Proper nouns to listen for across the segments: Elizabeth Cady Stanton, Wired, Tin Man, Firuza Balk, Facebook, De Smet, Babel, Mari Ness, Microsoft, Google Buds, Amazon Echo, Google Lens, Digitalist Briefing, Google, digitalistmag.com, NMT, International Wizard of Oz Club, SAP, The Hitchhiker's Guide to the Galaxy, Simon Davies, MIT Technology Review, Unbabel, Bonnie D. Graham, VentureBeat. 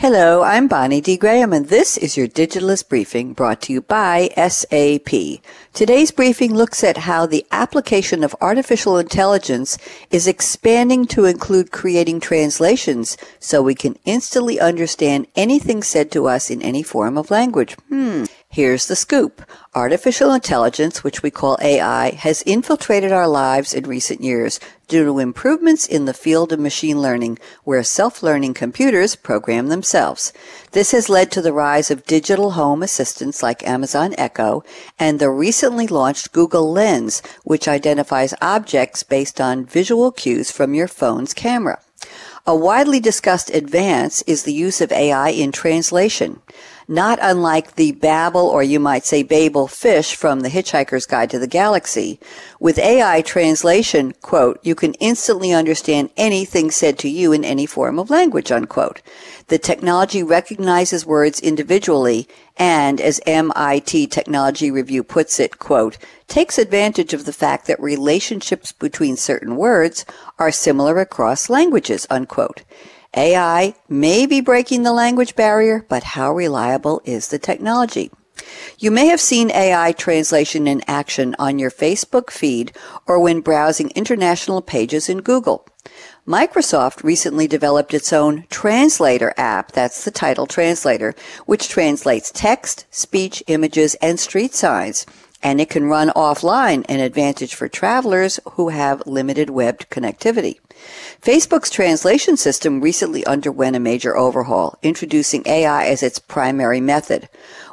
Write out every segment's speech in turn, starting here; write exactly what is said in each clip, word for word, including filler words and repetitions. Hello, I'm Bonnie D. Graham, and this is your Digitalist Briefing brought to you by S A P. Today's briefing looks at how the application of artificial intelligence is expanding to include creating translations so we can instantly understand anything said to us in any form of language. Hmm. Here's the scoop. Artificial intelligence, which we call A I, has infiltrated our lives in recent years due to improvements in the field of machine learning, where self-learning computers program themselves. This has led to the rise of digital home assistants like Amazon Echo and the recently launched Google Lens, which identifies objects based on visual cues from your phone's camera. A widely discussed advance is the use of A I in translation. Not unlike the Babel, or you might say Babel, fish from The Hitchhiker's Guide to the Galaxy, with A I translation, quote, you can instantly understand anything said to you in any form of language, unquote. The technology recognizes words individually and, as M I T Technology Review puts it, quote, takes advantage of the fact that relationships between certain words are similar across languages, unquote. A I may be breaking the language barrier, but how reliable is the technology? You may have seen A I translation in action on your Facebook feed or when browsing international pages in Google. Microsoft recently developed its own translator app, that's the title translator, which translates text, speech, images, and street signs. And it can run offline, an advantage for travelers who have limited web connectivity. Facebook's translation system recently underwent a major overhaul, introducing A I as its primary method.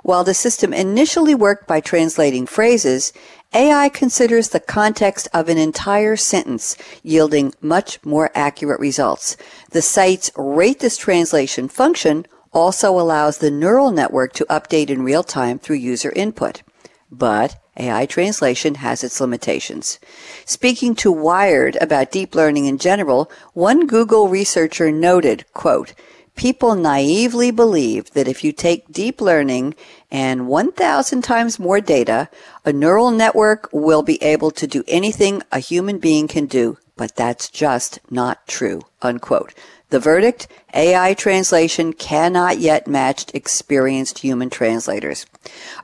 While the system initially worked by translating phrases, A I considers the context of an entire sentence, yielding much more accurate results. The site's rate this translation function also allows the neural network to update in real time through user input. But A I translation has its limitations. Speaking to Wired about deep learning in general, one Google researcher noted, quote, people naively believe that if you take deep learning and one thousand times more data, a neural network will be able to do anything a human being can do, but that's just not true, unquote. The verdict, A I translation cannot yet match experienced human translators.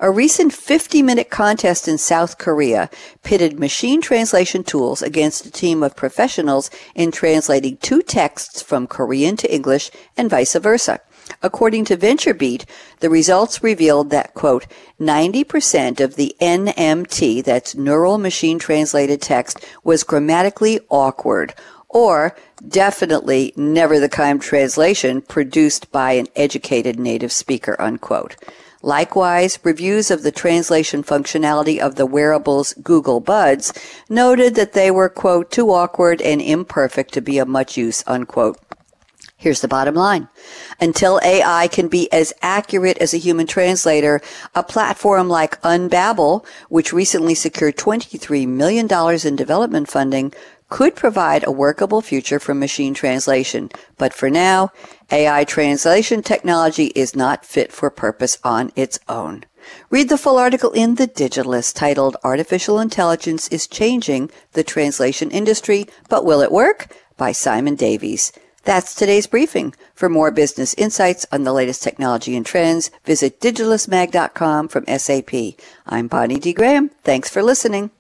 A recent fifty-minute contest in South Korea pitted machine translation tools against a team of professionals in translating two texts from Korean to English and vice versa. According to VentureBeat, the results revealed that, quote, ninety percent of the N M T, that's neural machine translated text, was grammatically awkward, or definitely never the kind of translation produced by an educated native speaker, unquote. Likewise, reviews of the translation functionality of the wearables Google Buds noted that they were, quote, too awkward and imperfect to be of much use, unquote. Here's the bottom line. Until A I can be as accurate as a human translator, a platform like Unbabel, which recently secured twenty-three million dollars in development funding, could provide a workable future for machine translation. But for now, A I translation technology is not fit for purpose on its own. Read the full article in The Digitalist titled Artificial Intelligence is Changing the Translation Industry, But Will It Work? By Simon Davies. That's today's briefing. For more business insights on the latest technology and trends, visit digitalist mag dot com from S A P. I'm Bonnie D. Graham. Thanks for listening.